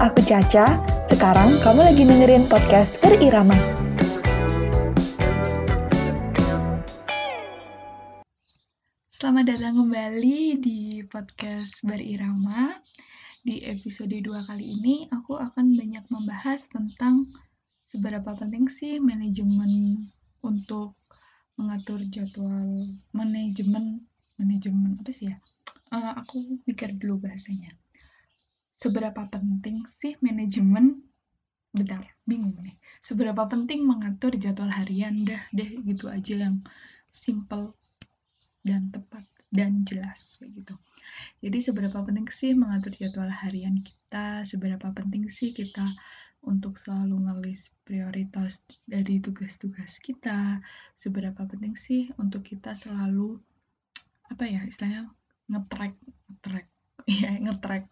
Aku Caca. Sekarang kamu lagi dengerin podcast Berirama. Selamat datang kembali di podcast Berirama. Di episode 2 kali ini, aku akan banyak membahas tentang seberapa penting sih manajemen untuk mengatur jadwal. Manajemen apa sih ya? Aku pikir dulu bahasanya. Seberapa penting sih manajemen? Bentar, bingung nih. Seberapa penting mengatur jadwal harian? Deh, gitu aja yang simple dan tepat dan jelas kayak gitu. Jadi seberapa penting sih mengatur jadwal harian kita? Seberapa penting sih kita untuk selalu ngelis prioritas dari tugas-tugas kita? Seberapa penting sih untuk kita selalu nge-track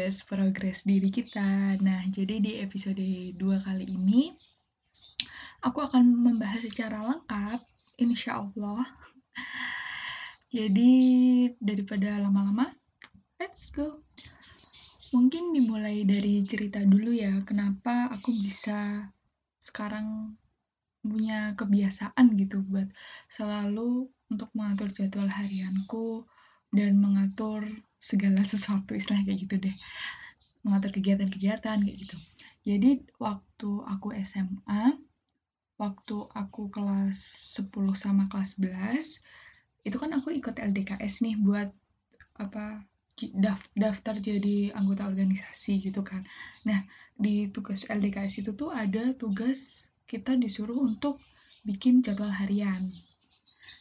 progres diri kita. Nah, jadi di episode 2 kali ini aku akan membahas secara lengkap, insya Allah. Jadi daripada lama-lama, let's go. Mungkin dimulai dari cerita dulu ya, kenapa aku bisa sekarang punya kebiasaan gitu buat selalu untuk mengatur jadwal harianku dan mengatur segala sesuatu, istilahnya kayak gitu deh, mengatur kegiatan-kegiatan kayak gitu. Jadi waktu aku SMA, waktu aku kelas 10 sama kelas 11, itu kan aku ikut LDKS nih buat daftar jadi anggota organisasi gitu kan. Nah, di tugas LDKS itu tuh ada tugas kita disuruh untuk bikin jadwal harian.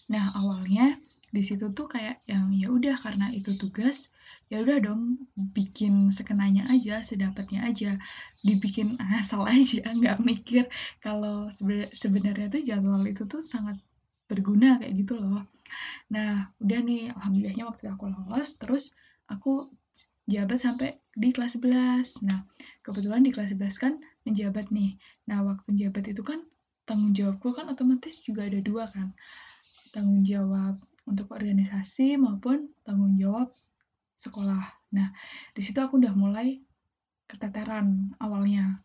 Nah, awalnya di situ tuh kayak yang ya udah karena itu tugas, ya udah dong bikin sekenanya aja, sedapatnya aja, dibikin asal aja, nggak mikir kalau sebenarnya tuh jadwal itu tuh sangat berguna kayak gitu loh. Nah, udah nih, alhamdulillahnya waktu aku lolos, terus aku jabat sampai di kelas 11. Nah, kebetulan di kelas 11 kan menjabat nih. Nah, waktu menjabat itu kan tanggung jawabku kan otomatis juga ada dua kan, tanggung jawab untuk organisasi maupun tanggung jawab sekolah. Nah, di situ aku udah mulai keteteran awalnya.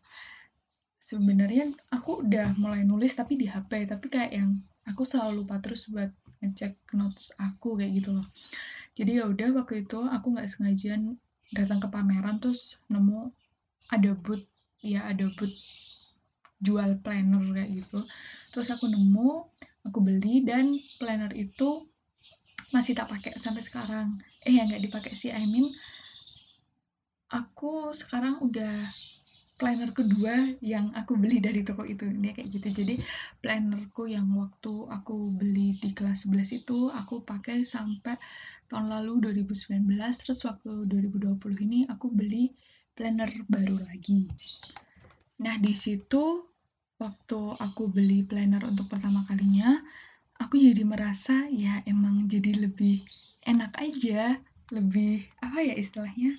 Sebenarnya aku udah mulai nulis tapi di HP, tapi kayak yang aku selalu lupa terus buat ngecek notes aku kayak gitu loh. Jadi ya udah waktu itu aku nggak sengaja datang ke pameran terus nemu ada booth jual planner kayak gitu. Terus aku nemu, aku beli, dan planner itu masih tak pakai sampai sekarang. Nggak dipakai sih, I mean aku sekarang udah planner kedua yang aku beli dari toko itu. Ini kayak gitu. Jadi plannerku yang waktu aku beli di kelas 11 itu aku pakai sampai tahun lalu 2019, terus waktu 2020 ini aku beli planner baru lagi. Nah, di situ waktu aku beli planner untuk pertama kalinya, aku jadi merasa ya emang jadi lebih enak aja, lebih istilahnya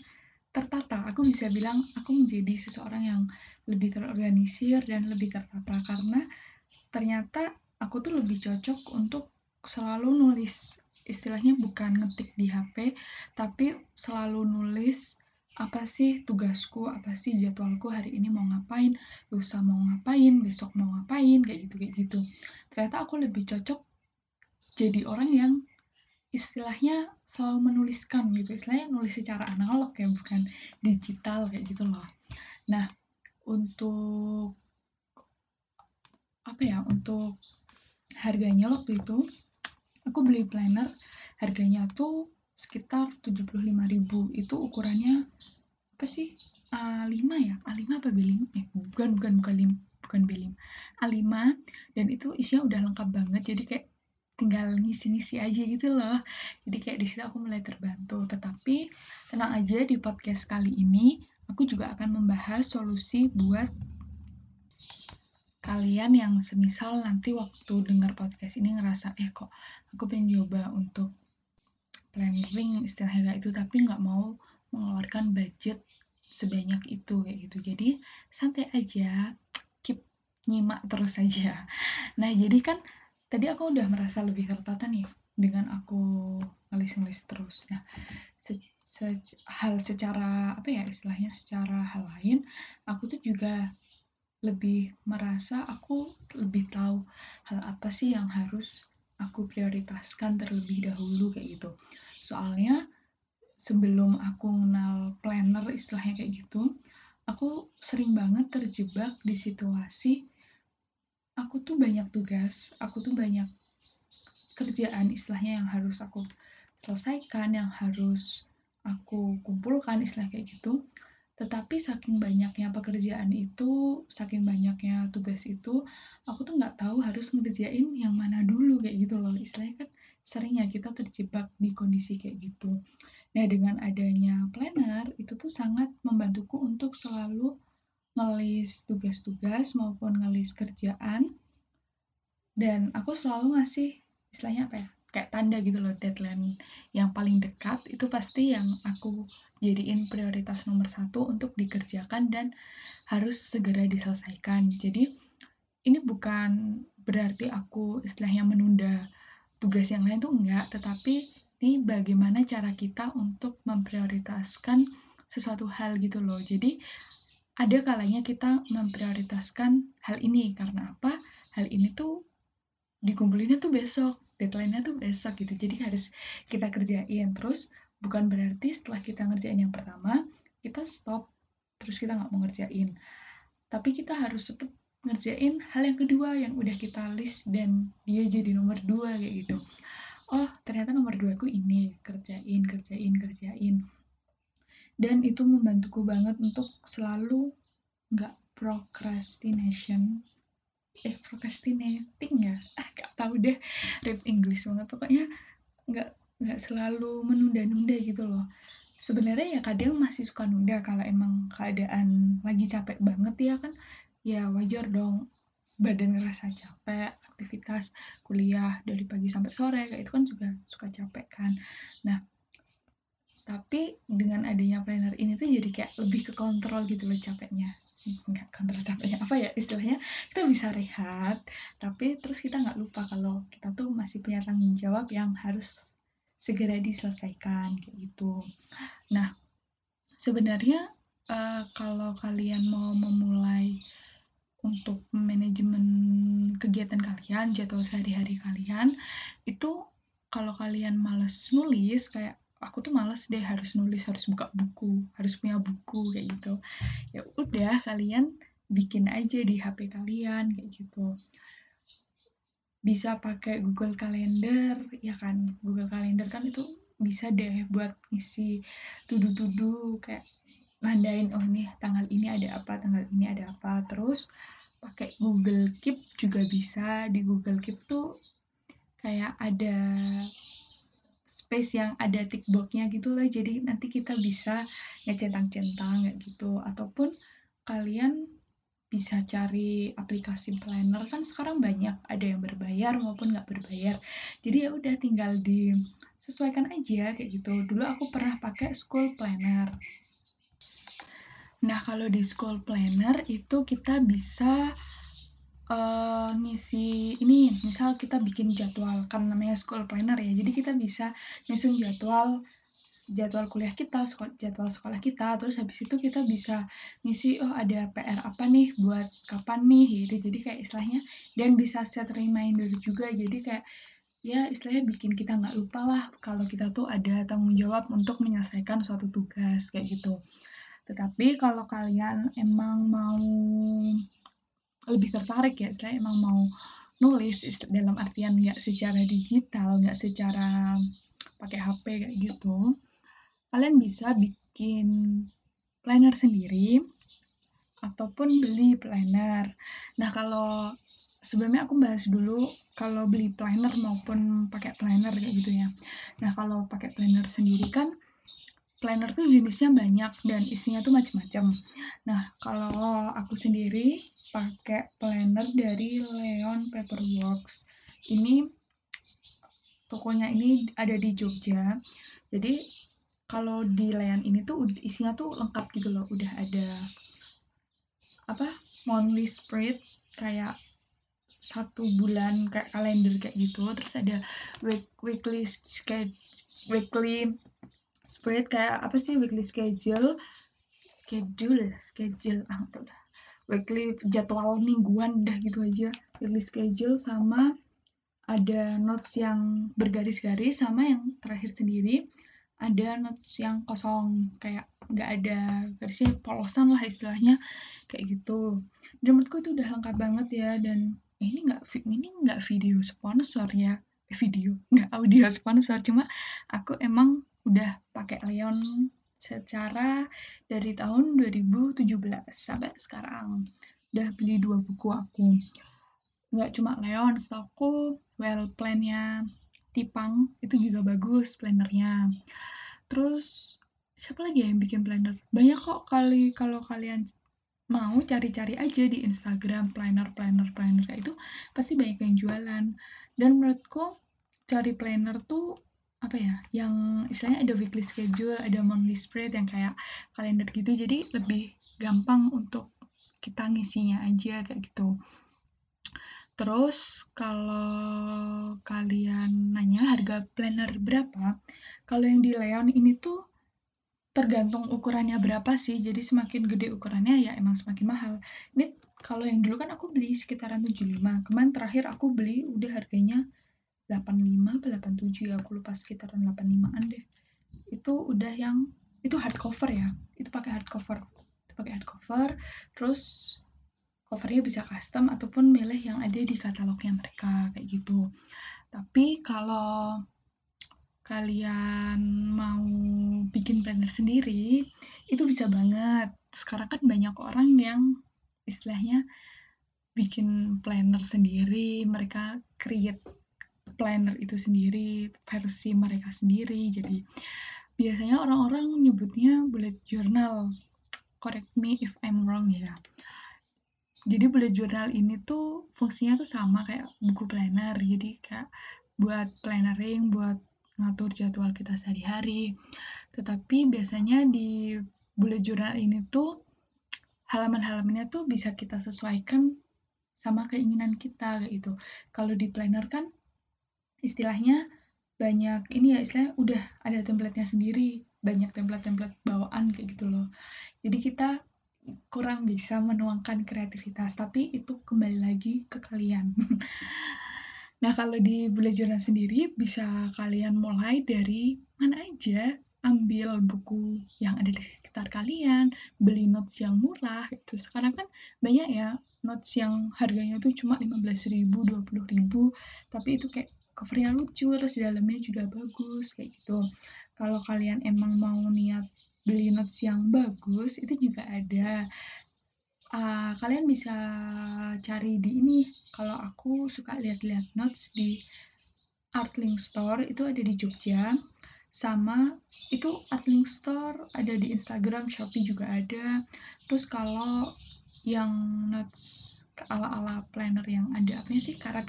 tertata. Aku bisa bilang aku menjadi seseorang yang lebih terorganisir dan lebih tertata karena ternyata aku tuh lebih cocok untuk selalu nulis. Istilahnya bukan ngetik di HP, tapi selalu nulis apa sih tugasku, apa sih jadwalku, hari ini mau ngapain, lusa mau ngapain, besok mau ngapain, kayak gitu. Ternyata aku lebih cocok jadi orang yang istilahnya selalu menuliskan gitu, istilahnya nulis secara analog ya, bukan digital kayak gitu loh. Nah, untuk untuk harganya waktu itu aku beli planner, harganya tuh sekitar 75.000. Itu ukurannya A5 ya? A5 apa B5? Bukan B5. A5, dan itu isinya udah lengkap banget. Jadi kayak tinggal ngisi-ngisi aja gitu loh. Jadi kayak di situ aku mulai terbantu. Tetapi tenang aja, di podcast kali ini aku juga akan membahas solusi buat kalian yang semisal nanti waktu dengar podcast ini ngerasa kok aku pengen coba untuk planning istilahnya itu tapi nggak mau mengeluarkan budget sebanyak itu kayak gitu. Jadi santai aja, keep nyimak terus aja. Nah, jadi kan tadi aku udah merasa lebih tertata nih dengan aku ngelis-ngelis terus. Nah, secara apa ya istilahnya, secara hal lain aku tuh juga lebih merasa aku lebih tahu hal apa sih yang harus aku prioritaskan terlebih dahulu kayak gitu. Soalnya sebelum aku kenal planner istilahnya kayak gitu, aku sering banget terjebak di situasi aku tuh banyak tugas, aku tuh banyak kerjaan istilahnya yang harus aku selesaikan, yang harus aku kumpulkan istilah kayak gitu. Tetapi saking banyaknya pekerjaan itu, saking banyaknya tugas itu, aku tuh nggak tahu harus ngerjain yang mana dulu kayak gitu loh. Istilahnya kan sering ya kita terjebak di kondisi kayak gitu. Nah, dengan adanya planner, itu tuh sangat membantuku untuk selalu ngelis tugas-tugas maupun ngelis kerjaan. Dan aku selalu ngasih, istilahnya apa ya, kayak tanda gitu loh, deadline yang paling dekat itu pasti yang aku jadiin prioritas nomor satu untuk dikerjakan dan harus segera diselesaikan. Jadi ini bukan berarti aku istilahnya menunda tugas yang lain tuh enggak, tetapi ini bagaimana cara kita untuk memprioritaskan sesuatu hal gitu loh. Jadi ada kalanya kita memprioritaskan hal ini karena apa? Hal ini tuh dikumpulinnya tuh besok, deadline-nya tuh besok gitu, jadi harus kita kerjain. Terus bukan berarti setelah kita ngerjain yang pertama kita stop terus kita nggak mau ngerjain, tapi kita harus tetap ngerjain hal yang kedua yang udah kita list dan dia jadi nomor dua kayak gitu. Oh ternyata nomor dua aku ini, kerjain. Dan itu membantuku banget untuk selalu nggak procrastinating ya, gak tau deh read English banget, pokoknya nggak selalu menunda-nunda gitu loh. Sebenarnya ya kadang masih suka nunda kalau emang keadaan lagi capek banget ya kan, ya wajar dong badan ngerasa capek, aktivitas kuliah dari pagi sampai sore kayak itu kan juga suka capek kan. Nah tapi dengan adanya planner ini tuh jadi kayak lebih ke kontrol gitu loh capeknya. Nggak kontrol capeknya, apa ya istilahnya, kita bisa rehat tapi terus kita nggak lupa kalau kita tuh masih punya tanggung jawab yang harus segera diselesaikan kayak gitu. Nah sebenarnya kalau kalian mau memulai untuk manajemen kegiatan kalian, jadwal sehari-hari kalian itu, kalau kalian malas nulis kayak aku tuh males deh harus nulis, harus buka buku, harus punya buku kayak gitu, ya udah kalian bikin aja di HP kalian kayak gitu. Bisa pakai Google Calendar ya kan, Google Calendar kan itu bisa deh buat isi to do kayak nandain oh nih tanggal ini ada apa, tanggal ini ada apa. Terus pakai Google Keep juga bisa, di Google Keep tuh kayak ada space yang ada tick box-nya gitu lah, jadi nanti kita bisa ngecentang-centang kayak gitu. Ataupun kalian bisa cari aplikasi planner kan sekarang banyak, ada yang berbayar maupun nggak berbayar, jadi ya udah tinggal disesuaikan aja kayak gitu. Dulu aku pernah pakai school planner. Nah kalau di school planner itu kita bisa ngisi ini, misal kita bikin jadwal kan namanya school planner ya, jadi kita bisa nyusun jadwal kuliah kita, jadwal sekolah kita. Terus habis itu kita bisa ngisi oh ada PR apa nih buat kapan nih gitu, jadi kayak istilahnya, dan bisa set reminder juga, jadi kayak ya istilahnya bikin kita nggak lupa lah kalau kita tuh ada tanggung jawab untuk menyelesaikan suatu tugas kayak gitu. Tetapi kalau kalian emang mau lebih tertarik ya, saya emang mau nulis dalam artian nggak secara digital, nggak secara pakai HP kayak gitu, kalian bisa bikin planner sendiri ataupun beli planner. Nah kalau sebelumnya aku bahas dulu kalau beli planner maupun pakai planner kayak gitu ya. Nah kalau pakai planner sendiri kan planner tuh jenisnya banyak dan isinya tuh macam-macam. Nah kalau aku sendiri pakai planner dari Leon Paperworks. Ini tokonya ini ada di Jogja. Jadi kalau di Leon ini tuh isinya tuh lengkap gitu loh. Udah ada apa? Monthly spread kayak satu bulan kayak kalender kayak gitu. Terus ada weekly spread kayak apa sih, weekly schedule udah weekly jadwal mingguan dah gitu aja, weekly schedule sama ada notes yang bergaris-garis sama yang terakhir sendiri ada notes yang kosong kayak nggak ada versi polosan lah istilahnya kayak gitu. Dan menurutku itu udah lengkap banget ya. Dan ini nggak video sponsor ya, nggak audio sponsor, cuma aku emang udah pakai Leon secara dari tahun 2017 sampai sekarang. Udah beli 2 buku aku. Nggak cuma Leon, setahu well plan-nya Tipang itu juga bagus plannernya. Terus siapa lagi yang bikin planner? Banyak kok, kali kalau kalian mau cari-cari aja di Instagram planner kayak itu pasti banyak yang jualan. Dan menurutku cari planner tuh apa ya, yang istilahnya ada weekly schedule, ada monthly spread yang kayak kalender gitu, jadi lebih gampang untuk kita ngisinya aja kayak gitu. Terus kalau kalian nanya harga planner berapa, kalau yang di Leon ini tuh tergantung ukurannya berapa sih, jadi semakin gede ukurannya ya emang semakin mahal. Ini kalau yang dulu kan aku beli sekitaran 75, kemarin terakhir aku beli udah harganya 85 atau 87 ya, aku lupa, sekitaran 85an deh. Itu udah yang, itu hardcover ya, itu pakai hardcover, terus covernya bisa custom ataupun milih yang ada di katalognya mereka kayak gitu. Tapi kalau kalian mau bikin planner sendiri itu bisa banget. Sekarang kan banyak orang yang istilahnya bikin planner sendiri, mereka create planner itu sendiri, versi mereka sendiri. Jadi biasanya orang-orang nyebutnya bullet journal. Correct me if I'm wrong ya. Jadi bullet journal ini tuh fungsinya tuh sama kayak buku planner, jadi kayak buat plannering, buat ngatur jadwal kita sehari-hari. Tetapi biasanya di bullet journal ini tuh halaman-halamannya tuh bisa kita sesuaikan sama keinginan kita kayak gitu. Kalau di planner kan istilahnya banyak ini ya, istilahnya udah ada template-nya sendiri, banyak template-template bawaan kayak gitu loh. Jadi kita kurang bisa menuangkan kreativitas, tapi itu kembali lagi ke kalian. Nah, kalau di bullet journal sendiri bisa kalian mulai dari mana aja, ambil buku yang ada di sekitar kalian, beli notes yang murah gitu. Sekarang kan banyak ya notes yang harganya tuh cuma 15.000, 20.000, tapi itu kayak covernya lucu, terus dalamnya juga bagus kayak gitu. Kalau kalian emang mau niat beli notes yang bagus itu juga ada, kalian bisa cari di ini. Kalau aku suka lihat-lihat notes di Artline Store, itu ada di Jogja, sama itu Artline Store ada di Instagram, Shopee juga ada. Terus kalau yang notes ala-ala planner yang ada apa sih, karet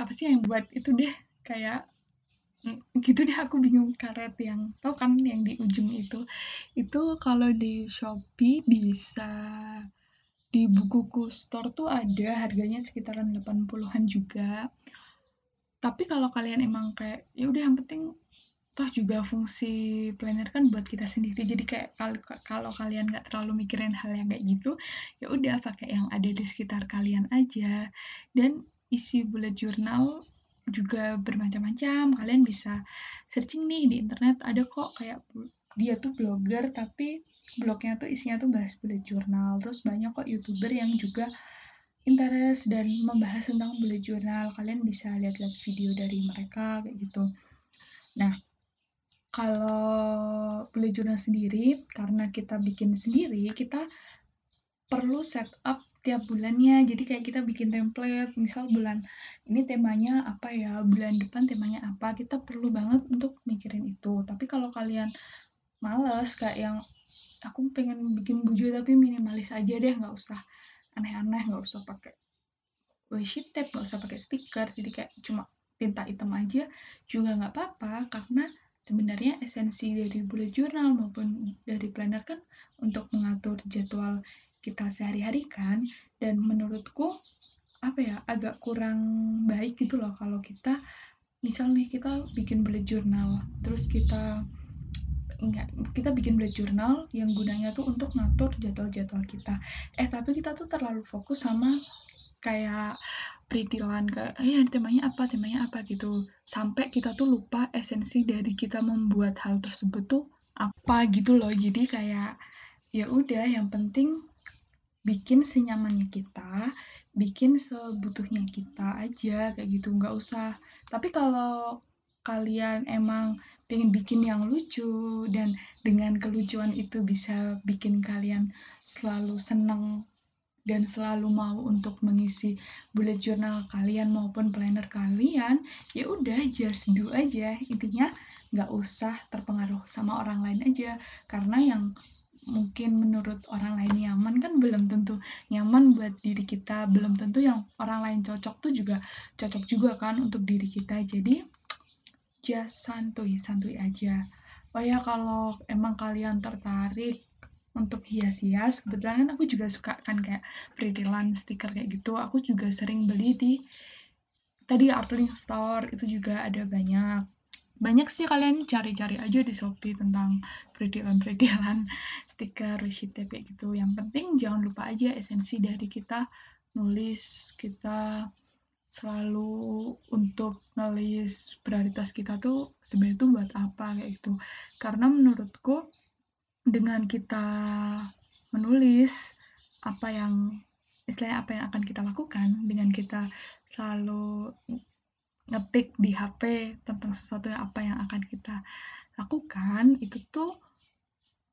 apa sih yang buat itu deh, kayak gitu deh, aku bingung. Karet yang tau kan yang di ujung itu kalau di Shopee bisa, di Bukuku Store tuh ada, harganya sekitaran 80-an juga. Tapi kalau kalian emang kayak ya udah yang penting toh juga fungsi planner kan buat kita sendiri, jadi kayak kalau kalian nggak terlalu mikirin hal yang kayak gitu, ya udah pakai yang ada di sekitar kalian aja. Dan isi bullet journal juga bermacam-macam, kalian bisa searching nih di internet, ada kok kayak dia tuh blogger tapi blognya tuh isinya tuh bahas bullet journal. Terus banyak kok youtuber yang juga interest dan membahas tentang bullet journal, kalian bisa lihat-lihat video dari mereka kayak gitu. Nah, kalau bullet journal sendiri, karena kita bikin sendiri, kita perlu setup tiap bulannya. Jadi kayak kita bikin template, misal bulan ini temanya apa ya, bulan depan temanya apa, kita perlu banget untuk mikirin itu. Tapi kalau kalian males kayak yang aku pengen bikin bujo tapi minimalis aja deh, nggak usah aneh-aneh, nggak usah pakai washi tape, nggak usah pakai stiker, jadi kayak cuma tinta hitam aja juga nggak apa-apa. Karena sebenarnya esensi dari bullet journal maupun dari planner kan untuk mengatur jadwal kita sehari-hari kan. Dan menurutku apa ya, agak kurang baik gitu loh kalau kita misal nih kita bikin bullet journal, terus kita bikin bullet journal yang gunanya tuh untuk ngatur jadwal-jadwal kita. Tapi kita tuh terlalu fokus sama kayak Pretty Land, kayak temanya apa gitu, sampai kita tuh lupa esensi dari kita membuat hal tersebut tuh apa gitu loh. Jadi kayak ya udah, yang penting bikin senyamannya kita, bikin sebutuhnya kita aja kayak gitu, nggak usah. Tapi kalau kalian emang pengen bikin yang lucu dan dengan kelucuan itu bisa bikin kalian selalu seneng dan selalu mau untuk mengisi bullet journal kalian maupun planner kalian, ya udah just do aja. Intinya nggak usah terpengaruh sama orang lain aja, karena yang mungkin menurut orang lain nyaman kan belum tentu nyaman buat diri kita, belum tentu yang orang lain cocok tuh juga cocok juga kan untuk diri kita. Jadi just santuy aja. Oh ya, kalau emang kalian tertarik untuk hias-hias, kebetulan kan aku juga suka kan kayak Pretty Land, stiker kayak gitu. Aku juga sering beli di tadi Artline Store, itu juga ada banyak sih. Kalian cari-cari aja di Shopee tentang Pretty Land, stiker, washi tape kayak gitu. Yang penting jangan lupa aja esensi dari kita nulis, kita selalu untuk nulis prioritas kita tuh sebenarnya tuh buat apa kayak gitu. Karena menurutku dengan kita menulis apa yang akan kita lakukan, dengan kita selalu ngetik di HP tentang sesuatu yang apa yang akan kita lakukan, itu tuh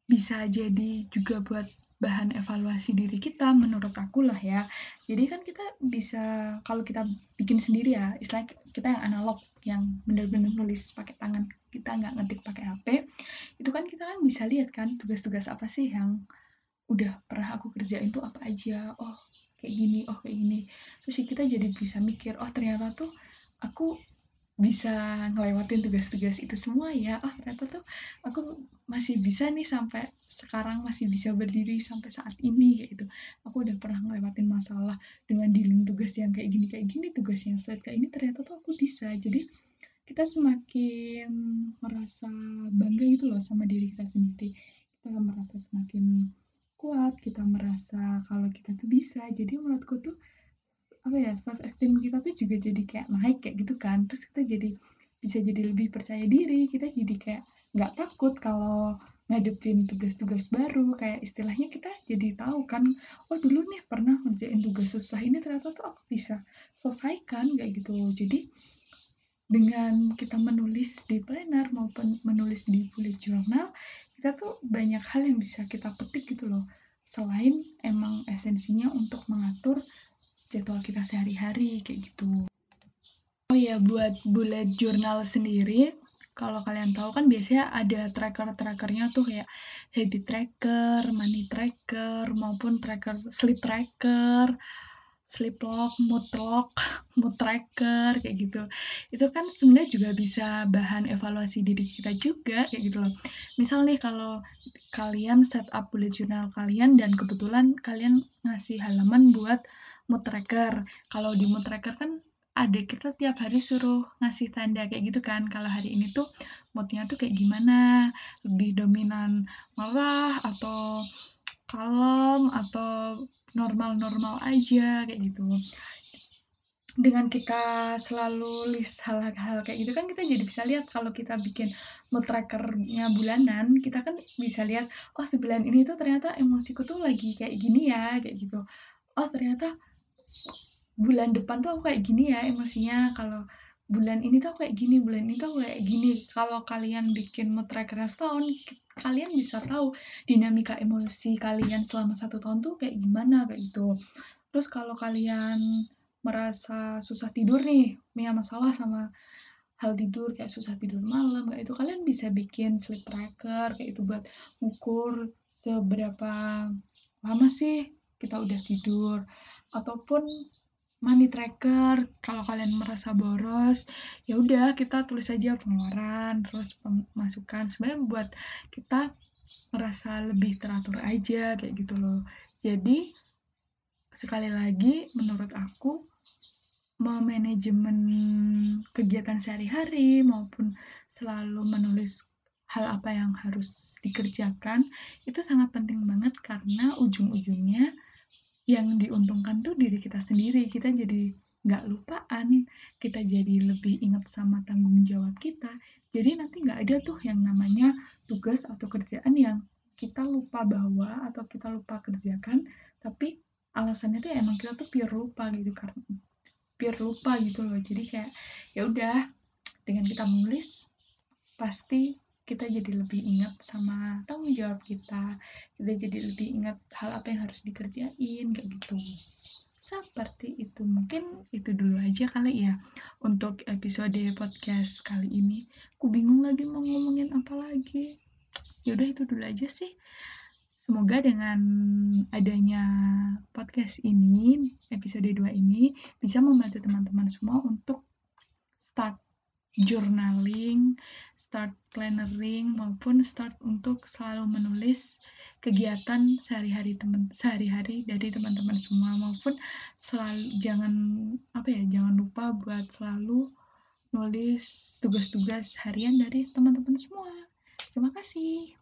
bisa jadi juga buat bahan evaluasi diri kita, menurut aku lah ya. Jadi kan kita bisa, kalau kita bikin sendiri ya, istilahnya kita yang analog, yang benar-benar nulis pakai tangan, kita nggak ngetik pakai HP, itu kan kita kan bisa lihat kan tugas-tugas apa sih yang udah pernah aku kerjain tuh apa aja, oh kayak gini, terus kita jadi bisa mikir, oh ternyata tuh aku bisa ngelewatin tugas-tugas itu semua ya, oh ternyata tuh aku masih bisa nih sampai sekarang, masih bisa berdiri sampai saat ini kayak gitu. Aku udah pernah ngelewatin masalah dengan dealing tugas yang kayak gini, tugas yang sulit kayak ini, ternyata tuh aku bisa. Jadi kita semakin merasa bangga gitu loh sama diri kita sendiri, kita merasa semakin kuat, kita merasa kalau kita tuh bisa. Jadi menurutku tuh self esteem kita tuh juga jadi kayak naik kayak gitu kan. Terus kita jadi bisa jadi lebih percaya diri, kita jadi kayak nggak takut kalau ngadepin tugas-tugas baru. Kayak istilahnya kita jadi tahu kan, oh dulu nih pernah ngerjain tugas susah ini, ternyata tuh aku bisa selesaikan kayak gitu. Jadi dengan kita menulis di planner maupun menulis di bullet journal, kita tuh banyak hal yang bisa kita petik gitu loh. Selain emang esensinya untuk mengatur jadwal kita sehari-hari kayak gitu. Oh ya, buat bullet journal sendiri, kalau kalian tahu kan biasanya ada tracker-trackernya tuh, kayak habit tracker, money tracker, maupun tracker, sleep log, mood tracker kayak gitu. Itu kan sebenarnya juga bisa bahan evaluasi diri kita juga kayak gitu loh. Misal nih kalau kalian set up bullet journal kalian dan kebetulan kalian ngasih halaman buat mood tracker. Kalau di mood tracker kan ada, kita tiap hari suruh ngasih tanda kayak gitu kan, kalau hari ini tuh moodnya tuh kayak gimana, lebih dominan marah atau kalem atau normal-normal aja kayak gitu. Dengan kita selalu list hal-hal kayak gitu kan, kita jadi bisa lihat. Kalau kita bikin mood trackernya bulanan, kita kan bisa lihat, oh sebulan ini tuh ternyata emosiku tuh lagi kayak gini ya kayak gitu. Oh ternyata bulan depan tuh aku kayak gini ya emosinya, kalau bulan ini tuh kayak gini, bulan ini tuh kayak gini. Kalau kalian bikin mood tracker setahun, kalian bisa tahu dinamika emosi kalian selama 1 tahun tuh kayak gimana kayak gitu. Terus kalau kalian merasa susah tidur nih, punya masalah sama hal tidur kayak susah tidur malam kayak itu, kalian bisa bikin sleep tracker kayak itu buat ukur seberapa lama sih kita udah tidur. Ataupun money tracker, kalau kalian merasa boros, ya udah kita tulis aja pengeluaran terus pemasukan, sebenarnya buat kita merasa lebih teratur aja kayak gitu loh. Jadi sekali lagi menurut aku memanajemen kegiatan sehari-hari maupun selalu menulis hal apa yang harus dikerjakan, itu sangat penting banget karena ujung-ujungnya yang diuntungkan tuh diri kita sendiri. Kita jadi nggak lupaan, kita jadi lebih ingat sama tanggung jawab kita. Jadi nanti nggak ada tuh yang namanya tugas atau kerjaan yang kita lupa bawa atau kita lupa kerjakan, tapi alasannya tuh emang kita tuh pure lupa gitu, karena pure lupa gitu loh. Jadi kayak ya udah, dengan kita menulis pasti kita jadi lebih ingat sama tanggung jawab kita, kita jadi lebih ingat hal apa yang harus dikerjain, kayak gitu. Seperti itu, mungkin itu dulu aja kali ya untuk episode podcast kali ini. Aku bingung lagi mau ngomongin apa lagi. Yaudah itu dulu aja sih. Semoga dengan adanya podcast ini, episode 2 ini, bisa membantu teman-teman semua untuk start journaling, start plannering, maupun start untuk selalu menulis kegiatan sehari-hari dari teman-teman semua, maupun selalu jangan lupa buat selalu nulis tugas-tugas harian dari teman-teman semua. Terima kasih.